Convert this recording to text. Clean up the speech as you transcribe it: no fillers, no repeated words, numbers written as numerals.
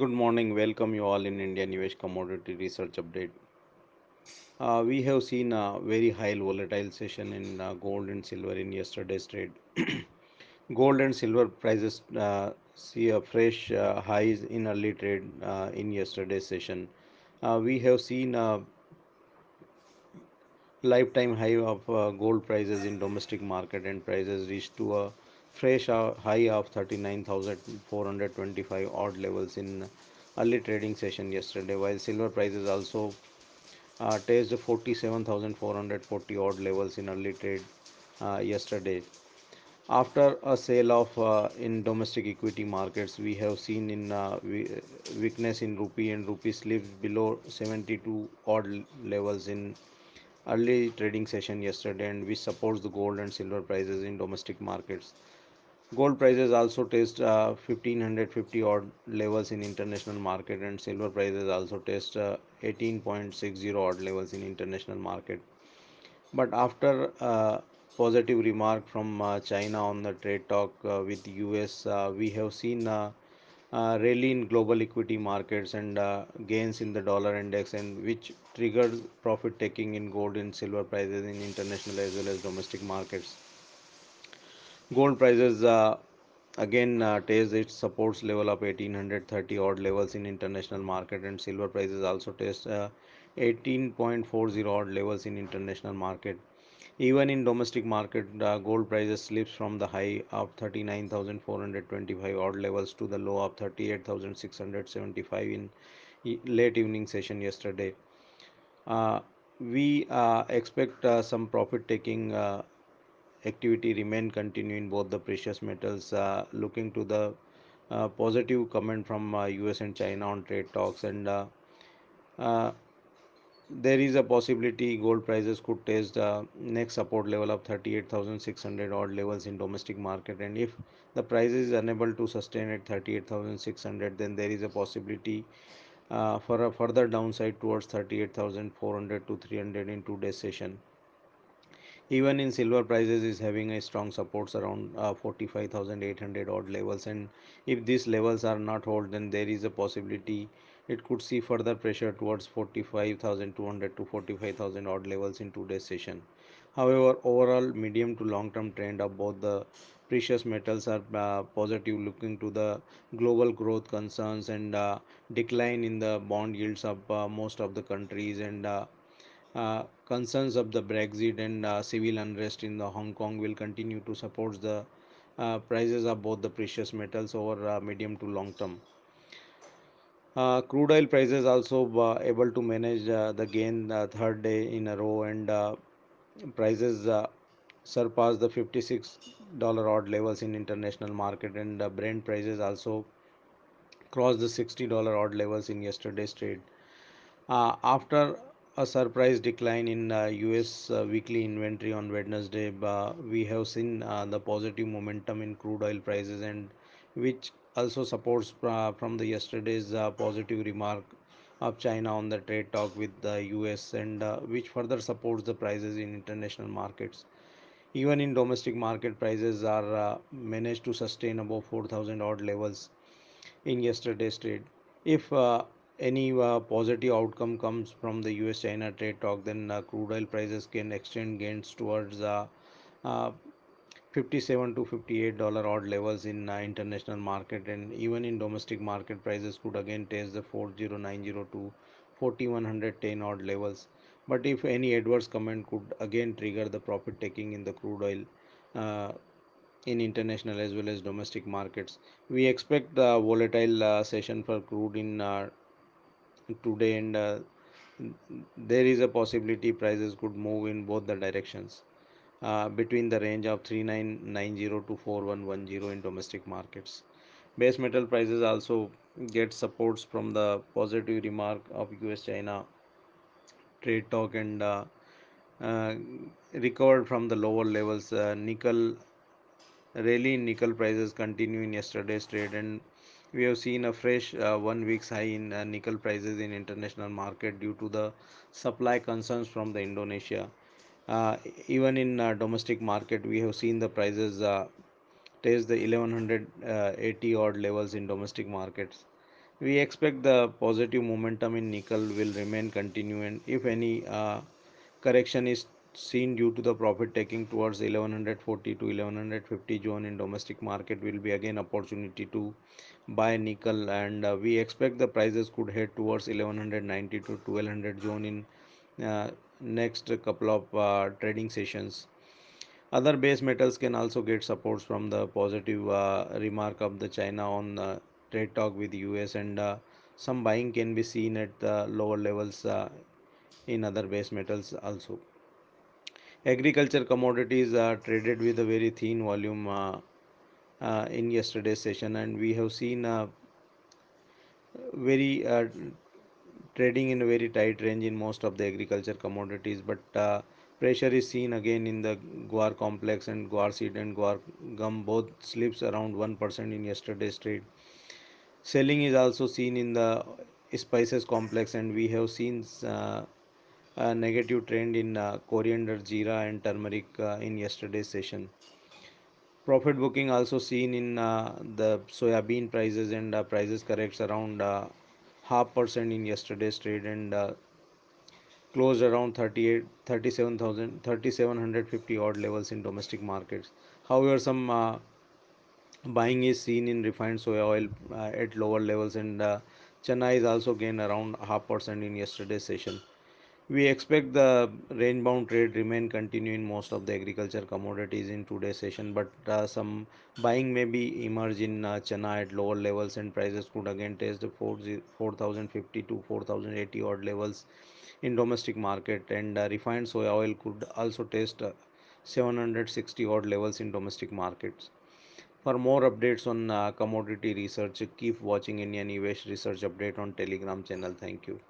Good morning. Welcome you all in IndiaNivesh commodity research update. We have seen a very high volatile session in gold and silver in yesterday's trade. Gold and silver prices see a fresh highs in early trade in yesterday's session. We have seen a lifetime high of gold prices in domestic market, and prices reached to a fresh high of 39,425 odd levels in early trading session yesterday, while silver prices also touched 47,440 odd levels in early trade yesterday. After a sale off in domestic equity markets, we have seen in weakness in rupee, and rupee slips below 72 odd levels in early trading session yesterday, and which supports the gold and silver prices in domestic markets. Gold prices also test 1550 odd levels in international market, and silver prices also test 18.60 odd levels in international market. But after positive remark from China on the trade talk with US, we have seen rally in global equity markets and gains in the dollar index, and which triggers profit taking in gold and silver prices in international as well as domestic markets. Gold prices again test its supports level of 1830 odd levels in international market, and silver prices also test 18.40 odd levels in international market. Even in domestic market, gold prices slips from the high of 39,425 odd levels to the low of 38,675 in late evening session yesterday. We expect some profit taking activity remain continue in both the precious metals, looking to the positive comment from US and China on trade talks, and there is a possibility gold prices could test next support level of 38,600 odd levels in domestic market, and if the price is unable to sustain at 38,600, then there is a possibility for a further downside towards 38,400 to 300 in today's session. Even in silver, prices is having a strong supports around 45,800 odd levels, and if these levels are not hold, then there is a possibility it could see further pressure towards 45,200 to 45,000 odd levels in today's session. However, overall medium to long term trend of both the precious metals are positive, looking to the global growth concerns and decline in the bond yields of most of the countries, and concerns of the Brexit and civil unrest in the Hong Kong will continue to support the prices of both the precious metals over medium to long term. Crude oil prices also able to manage the gain third day in a row, and prices surpass the $56 odd levels in international market, and Brent prices also crossed the $60 odd levels in yesterday's trade. After a surprise decline in US weekly inventory on Wednesday, we have seen the positive momentum in crude oil prices, and which also supports from the yesterday's positive remark of China on the trade talk with the US, and which further supports the prices in international markets. Even in domestic market, prices are managed to sustain above 4,000 odd levels in yesterday's trade. If any positive outcome comes from the US-China trade talk, then crude oil prices can extend gains towards $57 to $58 odd levels in international market, and even in domestic market, prices could again test the 4090 to 4110 odd levels. But if any adverse comment could again trigger the profit taking in the crude oil in international as well as domestic markets. We expect the volatile session for crude in today, and there is a possibility prices could move in both the directions. Between the range of 3990 to 4110 in domestic markets. Base metal prices also get supports from the positive remark of US-China trade talk, and recovered from the lower levels. Nickel rally in nickel prices continue in yesterday's trade, and we have seen a fresh 1 week's high in nickel prices in international market due to the supply concerns from the Indonesia. Even in domestic market, we have seen the prices test the 1180 odd levels in domestic markets. we expect the positive momentum in nickel will remain continue, and if any correction is seen due to the profit taking towards 1140 to 1150 zone in domestic market, will be again opportunity to buy nickel, and we expect the prices could head towards 1190 to 1200 zone in next couple of trading sessions. Other base metals can also get supports from the positive remark of the China on trade talk with US, and some buying can be seen at lower levels in other base metals also. Agriculture commodities are traded with a very thin volume in yesterday's session, and we have seen very trading in a very tight range in most of the agriculture commodities, but pressure is seen again in the guar complex, and guar seed and guar gum both slips around 1% in yesterday's trade. Selling is also seen in the spices complex, and we have seen a negative trend in coriander, jeera and turmeric in yesterday's session. Profit booking also seen in the soybean prices, and prices corrects around 0.5% in yesterday's trade, and closed around 37,000 3750 odd levels in domestic markets. However, some buying is seen in refined soy oil at lower levels, and China is also gained around 0.5% in yesterday's session. We expect the range bound trade remain continue in most of the agriculture commodities in today's session, but some buying may be emerge in China at lower levels, and prices could again test the 4050 to 4080 odd levels in domestic market, and refined soy oil could also test 760 odd levels in domestic markets. For more updates on commodity research, keep watching IndiaNivesh research update on Telegram channel. Thank you.